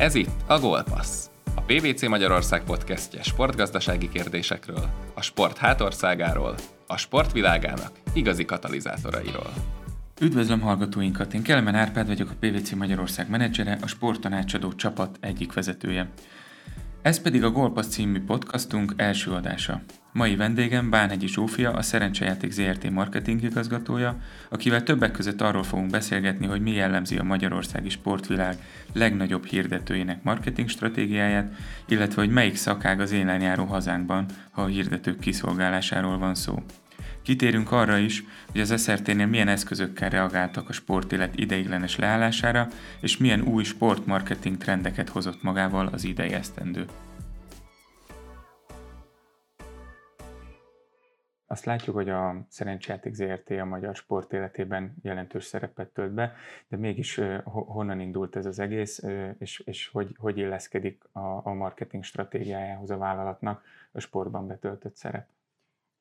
Ez itt a Gólpassz, a PwC Magyarország podcastje sportgazdasági kérdésekről, a sport hátországáról, a sportvilágának igazi katalizátorairól. Üdvözlöm hallgatóinkat, én Kelemen Árpád vagyok, a PwC Magyarország menedzsere, a sporttanácsadó csapat egyik vezetője. Ez pedig a Gólpassz című podcastunk első adása. Mai vendégem Bánhegyi Zsófia, a Szerencsejáték Zrt. Marketing igazgatója, akivel többek között arról fogunk beszélgetni, hogy mi jellemzi a magyarországi sportvilág legnagyobb hirdetőjének marketing stratégiáját, illetve hogy melyik szakág az élen járó hazánkban, ha a hirdetők kiszolgálásáról van szó. Kitérünk arra is, hogy az SRT-nél milyen eszközökkel reagáltak a sportélet ideiglenes leállására, és milyen új sportmarketing trendeket hozott magával az idei esztendő. Azt látjuk, hogy a Szerencsejáték Zrt. A magyar sport életében jelentős szerepet tölt be, de mégis honnan indult ez az egész, és hogy illeszkedik a marketing stratégiájához a vállalatnak a sportban betöltött szerep?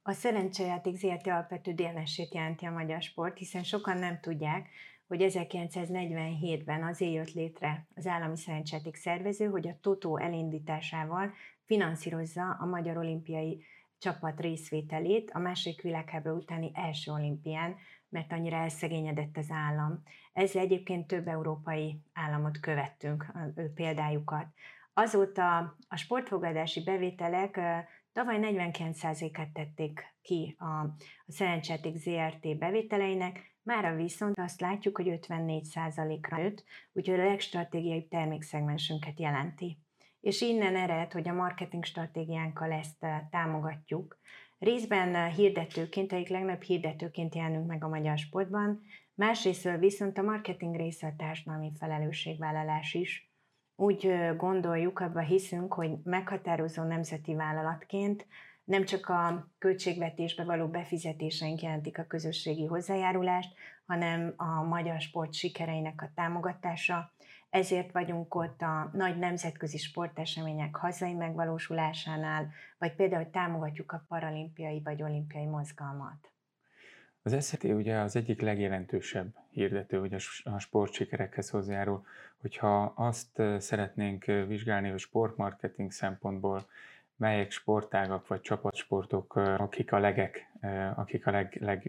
A Szerencsejáték Zrt. Alapvető DNS-ét jelenti a magyar sport, hiszen sokan nem tudják, hogy 1947-ben azért jött létre az állami szerencsejáték szervező, hogy a TOTO elindításával finanszírozza a magyar olimpiai csapat részvételét a II. Világháború utáni első olimpián, mert annyira elszegényedett az állam. Ezzel egyébként több európai államot követtünk, ő példájukat. Azóta a sportfogadási bevételek tavaly 49%-át tették ki a Szerencsejáték Zrt. Bevételeinek, mára viszont azt látjuk, hogy 54%-ra nőtt, úgyhogy a legstratégiai termékszegmensünket jelenti. És innen ered, hogy a marketing stratégiánkkal ezt támogatjuk. Részben hirdetőként, egyik legnagyobb hirdetőként jelenünk meg a magyar sportban, másrésztről viszont a marketing része a társadalmi felelősségvállalás is. Úgy gondoljuk, abban hiszünk, hogy meghatározó nemzeti vállalatként nem csak a költségvetésbe való befizetéseink jelentik a közösségi hozzájárulást, hanem a magyar sport sikereinek a támogatása. Ezért vagyunk ott a nagy nemzetközi sportesemények hazai megvalósulásánál, vagy például támogatjuk a paralimpiai vagy olimpiai mozgalmat. Az SZT ugye az egyik legjelentősebb hirdető, hogy a sportsikerekhez hozzájárul. Hogyha azt szeretnénk vizsgálni, hogy sportmarketing szempontból melyek sportágak vagy csapatsportok, akik a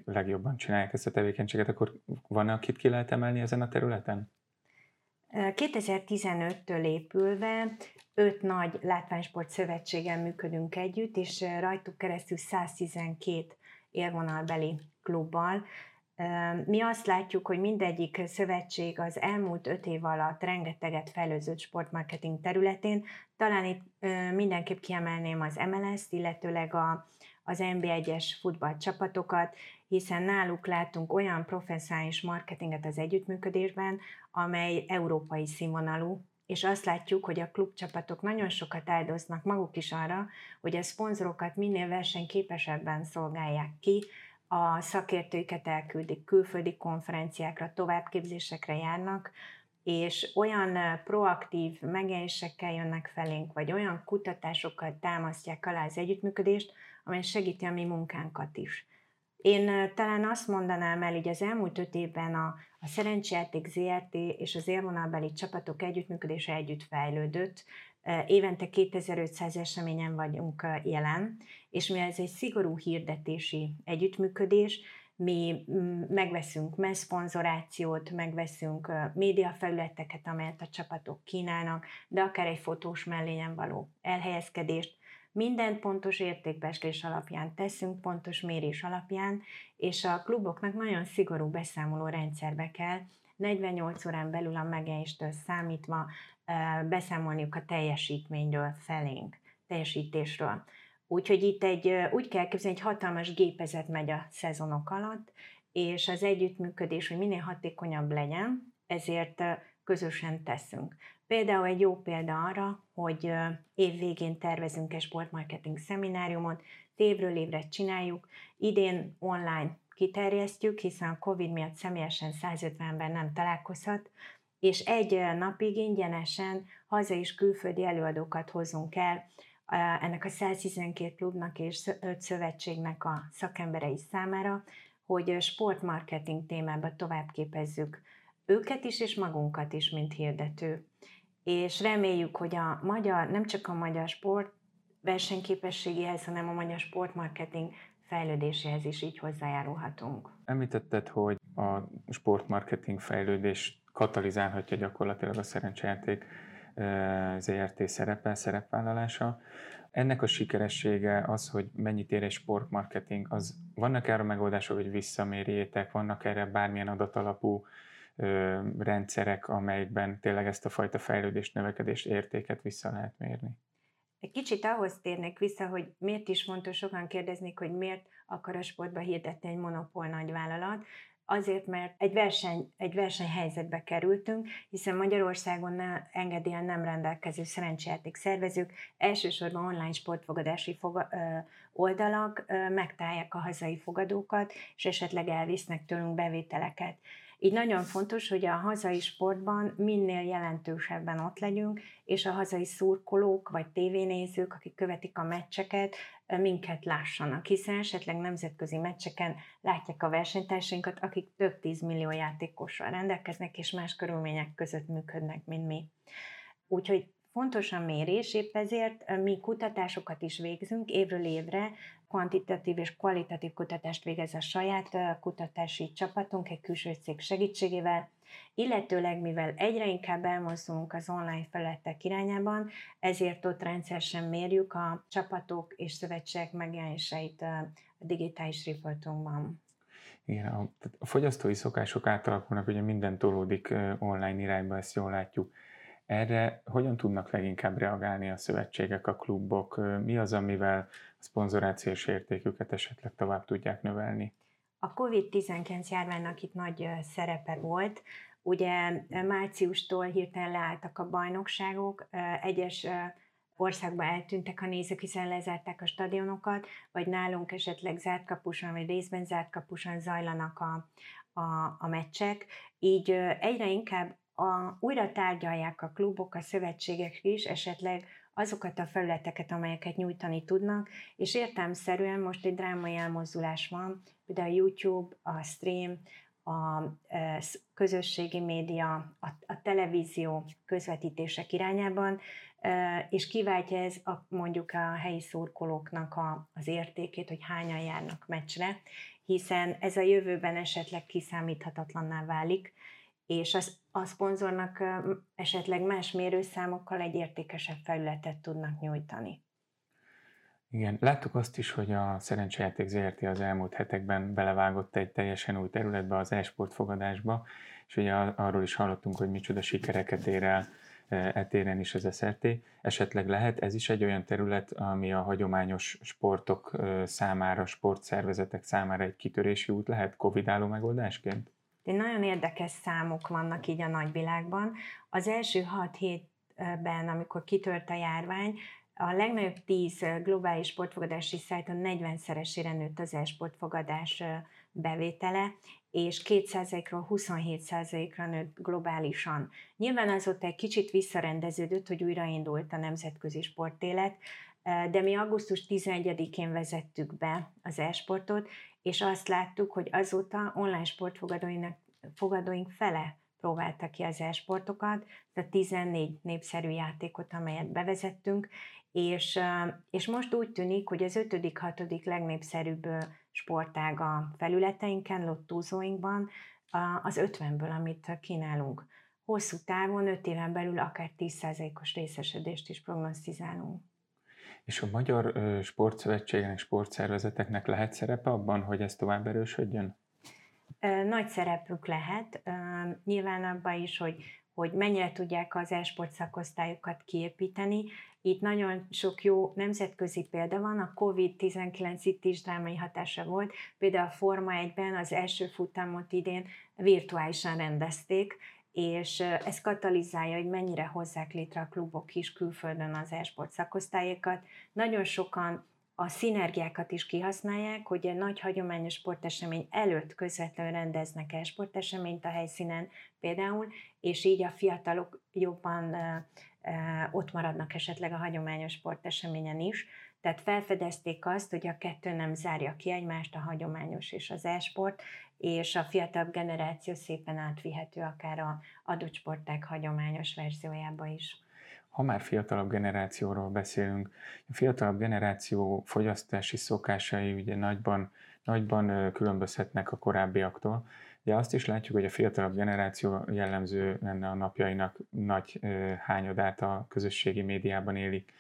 legjobban csinálják ezt a tevékenységet, akkor van, akit ki lehet emelni ezen a területen? 2015-től épülve 5 nagy látványsport szövetséggel működünk együtt, és rajtuk keresztül 112 élvonalbeli klubbal. Mi azt látjuk, hogy mindegyik szövetség az elmúlt 5 év alatt rengeteget fejlődött sportmarketing területén. Talán itt mindenképp kiemelném az MLS-t, illetőleg az NB1-es futballcsapatokat, hiszen náluk látunk olyan professzionális marketinget az együttműködésben, amely európai színvonalú, és azt látjuk, hogy a klubcsapatok nagyon sokat áldoznak maguk is arra, hogy a szponzorokat minél versenyképesebben szolgálják ki, a szakértőiket elküldik külföldi konferenciákra, továbbképzésekre járnak, és olyan proaktív megjelenésekkel jönnek felénk, vagy olyan kutatásokkal támasztják alá az együttműködést, amely segíti a mi munkánkat is. Én talán azt mondanám el, hogy az elmúlt 5 évben a Szerencsejáték Zrt. És az élvonalbeli csapatok együttműködése együtt fejlődött. Évente 2500 eseményen vagyunk jelen, és mivel ez egy szigorú hirdetési együttműködés, mi megveszünk messzponzorációt, megveszünk médiafelületeket, amelyet a csapatok kínálnak, de akár egy fotós mellényen való elhelyezkedést. Mindent pontos értékbecslés alapján teszünk, pontos mérés alapján, és a kluboknak nagyon szigorú beszámoló rendszerbe kell, 48 órán belül a megjelenéstől számítva beszámolniuk a teljesítményről felénk, teljesítésről. Úgyhogy itt úgy kell képzelni, egy hatalmas gépezet megy a szezonok alatt, és az együttműködés, hogy minél hatékonyabb legyen, ezért közösen teszünk. Például egy jó példa arra, hogy évvégén tervezünk egy sportmarketing szemináriumot, évről évre csináljuk, idén online kiterjesztjük, hiszen a Covid miatt személyesen 150 ember nem találkozhat, és egy napig ingyenesen haza és külföldi előadókat hozunk el, ennek a 112 klubnak és 5 szövetségnek a szakemberei számára, hogy sportmarketing témában továbbképezzük őket is és magunkat is, mint hirdető. és reméljük, hogy a magyar, nem csak a magyar sport versenyképességéhez, hanem a magyar sportmarketing fejlődéséhez is így hozzájárulhatunk. Említetted, hogy a sportmarketing fejlődés katalizálhatja gyakorlatilag a szerencsejáték ZRT szerepvállalása. Ennek a sikeressége az, hogy mennyit ér egy sportmarketing, az vannak erre megoldások, hogy visszamérjétek, vannak erre bármilyen adatalapú rendszerek, amelyekben tényleg ezt a fajta fejlődést, növekedést, értéket vissza lehet mérni? Egy kicsit ahhoz térnek vissza, hogy miért is fontos, sokan kérdeznék, hogy miért akar a sportba hirdetni egy monopól nagyvállalat. Azért, mert egy versenyhelyzetbe kerültünk, hiszen Magyarországon engedéllyel nem rendelkező szerencsejáték szervezők, elsősorban online sportfogadási oldalak megtállják a hazai fogadókat, és esetleg elvisznek tőlünk bevételeket. Így nagyon fontos, hogy a hazai sportban minél jelentősebben ott legyünk, és a hazai szurkolók vagy tévénézők, akik követik a meccseket, minket lássanak, hiszen esetleg nemzetközi meccseken látják a versenytársainkat, akik több 10 millió játékossal rendelkeznek, és más körülmények között működnek, mint mi. Úgyhogy fontos a mérés, épp ezért mi kutatásokat is végzünk évről évre, kvantitatív és kvalitatív kutatást végez a saját kutatási csapatunk egy külső cég segítségével, illetőleg mivel egyre inkább elmozdulunk az online felületek irányában, ezért ott rendszeresen mérjük a csapatok és szövetségek megjelenéseit a digitális riportunkban. Igen, a fogyasztói szokások átalakulnak, ugye minden tolódik online irányba, ezt jól látjuk. Erre hogyan tudnak leginkább reagálni a szövetségek, a klubok? Mi az, amivel a szponzorációs értéküket esetleg tovább tudják növelni? A COVID-19 járványnak itt nagy szerepe volt. Ugye márciustól hirtelen leálltak a bajnokságok, egyes országban eltűntek a nézők, hiszen lezárták a stadionokat, vagy nálunk esetleg zártkapusan, vagy részben zártkapusan zajlanak a meccsek. Így egyre inkább újra tárgyalják a klubok, a szövetségek is esetleg azokat a felületeket, amelyeket nyújtani tudnak, és értelemszerűen most egy drámai elmozdulás van, például a YouTube, a stream, a közösségi média, a televízió közvetítések irányában, és kiváltja ez mondjuk a helyi szurkolóknak az értékét, hogy hányan járnak meccsre, hiszen ez a jövőben esetleg kiszámíthatatlanná válik, és a szponzornak esetleg más mérőszámokkal egy értékesebb felületet tudnak nyújtani. Igen, láttuk azt is, hogy a Szerencsejáték Zrt. Az elmúlt hetekben belevágott egy teljesen új területbe, az e-sport fogadásba, és ugye arról is hallottunk, hogy micsoda sikereket ér el etéren is az SRT. Esetleg lehet ez is egy olyan terület, ami a hagyományos sportok számára, sportszervezetek számára egy kitörési út lehet COVID-álló megoldásként? De nagyon érdekes számok vannak így a nagyvilágban. Az első 6 hétben, amikor kitört a járvány, a legnagyobb 10 globális sportfogadási szájton 40-szeresére nőtt az e-sportfogadás bevétele, és 2%-ról 27%-ra nőtt globálisan. Nyilván azóta egy kicsit visszarendeződött, hogy újraindult a nemzetközi sportélet, de mi augusztus 11-én vezettük be az e-sportot, és azt láttuk, hogy azóta online sportfogadóink fele próbáltak ki az e-sportokat, a 14 népszerű játékot, amelyet bevezettünk, és most úgy tűnik, hogy az 5.-6. legnépszerűbb sportág a felületeinken, lottózóinkban, az 50-ből, amit kínálunk. Hosszú távon, 5 éven belül akár 10%-os részesedést is prognosztizálunk. És a magyar sportszövetségnek, sportszervezeteknek lehet szerepe abban, hogy ez tovább erősödjön? Nagy szerepük lehet. Nyilván abban is, hogy mennyire tudják az e-sport szakosztályokat kiépíteni. Itt nagyon sok jó nemzetközi példa van, a COVID-19 itt is drámai hatása volt. Például a Forma 1-ben az első futamot idén virtuálisan rendezték, és ez katalizálja, hogy mennyire hozzák létre a klubok is külföldön az e-sport szakosztályokat. Nagyon sokan a szinergiákat is kihasználják, hogy egy nagy hagyományos sportesemény előtt közvetlenül rendeznek e-sporteseményt a helyszínen például, és így a fiatalok jobban ott maradnak esetleg a hagyományos sporteseményen is. Tehát felfedezték azt, hogy a kettő nem zárja ki egymást, a hagyományos és az e-sport, és a fiatalabb generáció szépen átvihető akár a adott sportág hagyományos verziójába is. Ha már fiatalabb generációról beszélünk, a fiatalabb generáció fogyasztási szokásai ugye nagyban különbözhetnek a korábbiaktól. Ugye azt is látjuk, hogy a fiatalabb generáció jellemző lenne a napjainak nagy hányadát a közösségi médiában élik.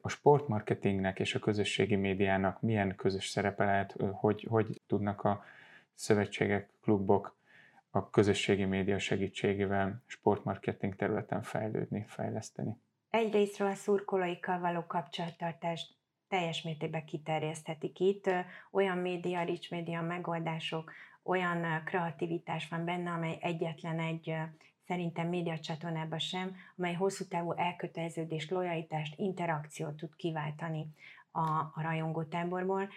A sportmarketingnek és a közösségi médiának milyen közös szerepe lehet, hogy tudnak a szövetségek, klubok a közösségi média segítségével sportmarketing területen fejlődni, fejleszteni? Egyrészről a szurkolóikkal való kapcsolattartást teljes mértékben kiterjeszthetik itt. Olyan média, rich média megoldások, olyan kreativitás van benne, amely egyetlen egy szerintem médiacsatornában sem, amely hosszú távú elköteleződést, lojalitást, interakciót tud kiváltani a rajongótáborból,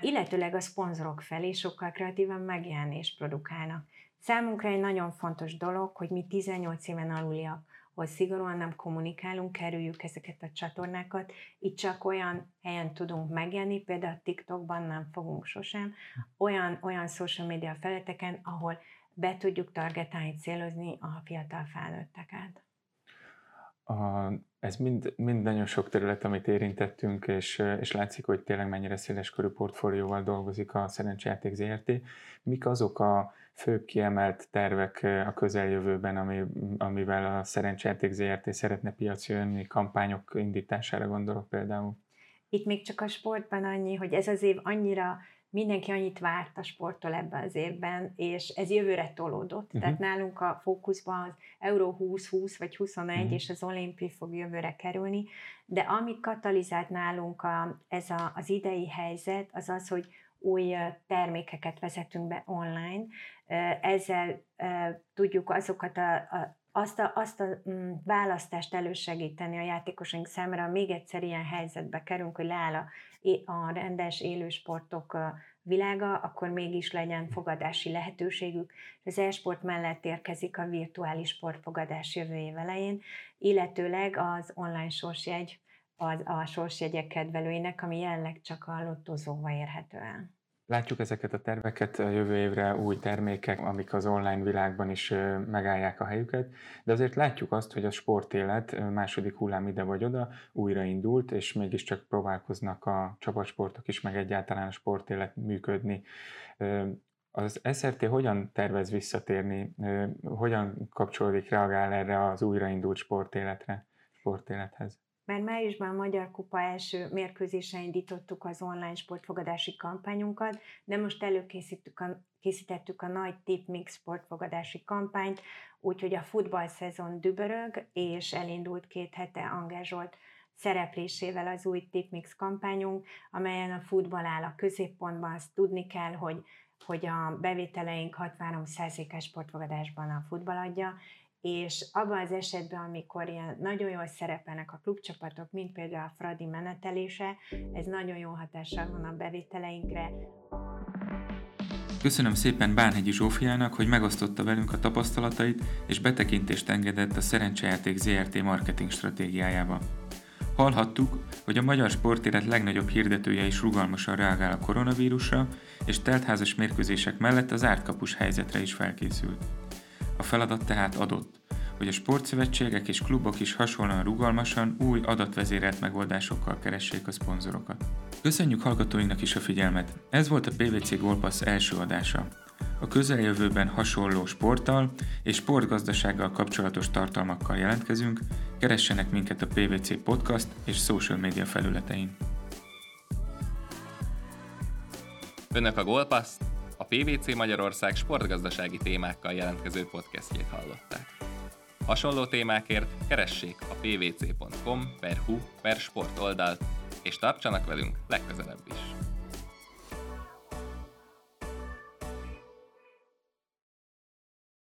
illetőleg a szponzorok felé sokkal kreatívan megjelenést produkálnak. Számunkra egy nagyon fontos dolog, hogy mi 18 éven aluliakhoz szigorúan nem kommunikálunk, kerüljük ezeket a csatornákat, itt csak olyan helyen tudunk megjelenni, például a TikTokban nem fogunk sosem, olyan social media felületeken, ahol be tudjuk targetálni, célozni a fiatal felnőtteket. Ez mind nagyon sok terület, amit érintettünk, és látszik, hogy tényleg mennyire széleskörű portfólióval dolgozik a Szerencsejáték Zrt. Mik azok a főbb kiemelt tervek a közeljövőben, amivel a Szerencsejáték Zrt. Szeretne piacra jönni, kampányok indítására gondolok például? Itt még csak a sportban annyi, hogy ez az év annyira mindenki annyit várt a sporttól ebben az évben, és ez jövőre tolódott. Tehát nálunk a fókuszban az Euró 2020 vagy 21 és az olimpia fog jövőre kerülni, de amit katalizált nálunk az idei helyzet, az az, hogy új termékeket vezetünk be online, ezzel tudjuk azokat azt a választást elősegíteni a játékosunk számára, ha még egyszer ilyen helyzetbe kerülünk, hogy leáll a rendes élő sportok világa, akkor mégis legyen fogadási lehetőségük. Az e-sport mellett érkezik a virtuális sportfogadás jövő év elején, illetőleg az online sorsjegy, a sorsjegyek kedvelőinek, ami jelenleg csak a lottozóval érhető el. Látjuk ezeket a terveket, a jövő évre új termékek, amik az online világban is megállják a helyüket, de azért látjuk azt, hogy a sportélet második hullám ide vagy oda újraindult, és mégiscsak próbálkoznak a csapatsportok is, meg egyáltalán a sportélet működni. Az SRT hogyan tervez visszatérni, hogyan kapcsolódik, reagál erre az újraindult sportélethez? Már májusban a Magyar Kupa első mérkőzésre indítottuk az online sportfogadási kampányunkat, de most előkészítettük a nagy Tipmix sportfogadási kampányt, úgyhogy a futballszezon dübörög, és elindult 2 hete Angázs Zsolt szereplésével az új Tipmix kampányunk, amelyen a futball áll a középpontban. Azt tudni kell, hogy a bevételeink 63%-os sportfogadásban a futball adja, és abban az esetben, amikor ilyen nagyon jól szerepelnek a klubcsapatok, mint például a Fradi menetelése, ez nagyon jó hatással van a bevételeinkre. Köszönöm szépen Bánhegyi Zsófiának, hogy megosztotta velünk a tapasztalatait, és betekintést engedett a Szerencsejáték Zrt. Marketing stratégiájába. Hallhattuk, hogy a magyar sportélet legnagyobb hirdetője is rugalmasan reagál a koronavírusra, és teltházas mérkőzések mellett az zártkapus helyzetre is felkészült. A feladat tehát adott, hogy a sportszövetségek és klubok is hasonlóan rugalmasan új adatvezérelt megoldásokkal keressék a szponzorokat. Köszönjük hallgatóinknak is a figyelmet! Ez volt a PwC Gólpassz első adása. A közeljövőben hasonló sporttal és sportgazdasággal kapcsolatos tartalmakkal jelentkezünk, keressenek minket a PwC Podcast és social media felületein. Önök a Gólpassz, a PwC Magyarország sportgazdasági témákkal jelentkező podcastjét hallották. Hasonló témákért keressék a pwc.com/hu/sport oldalt, és tartsanak velünk legközelebb is!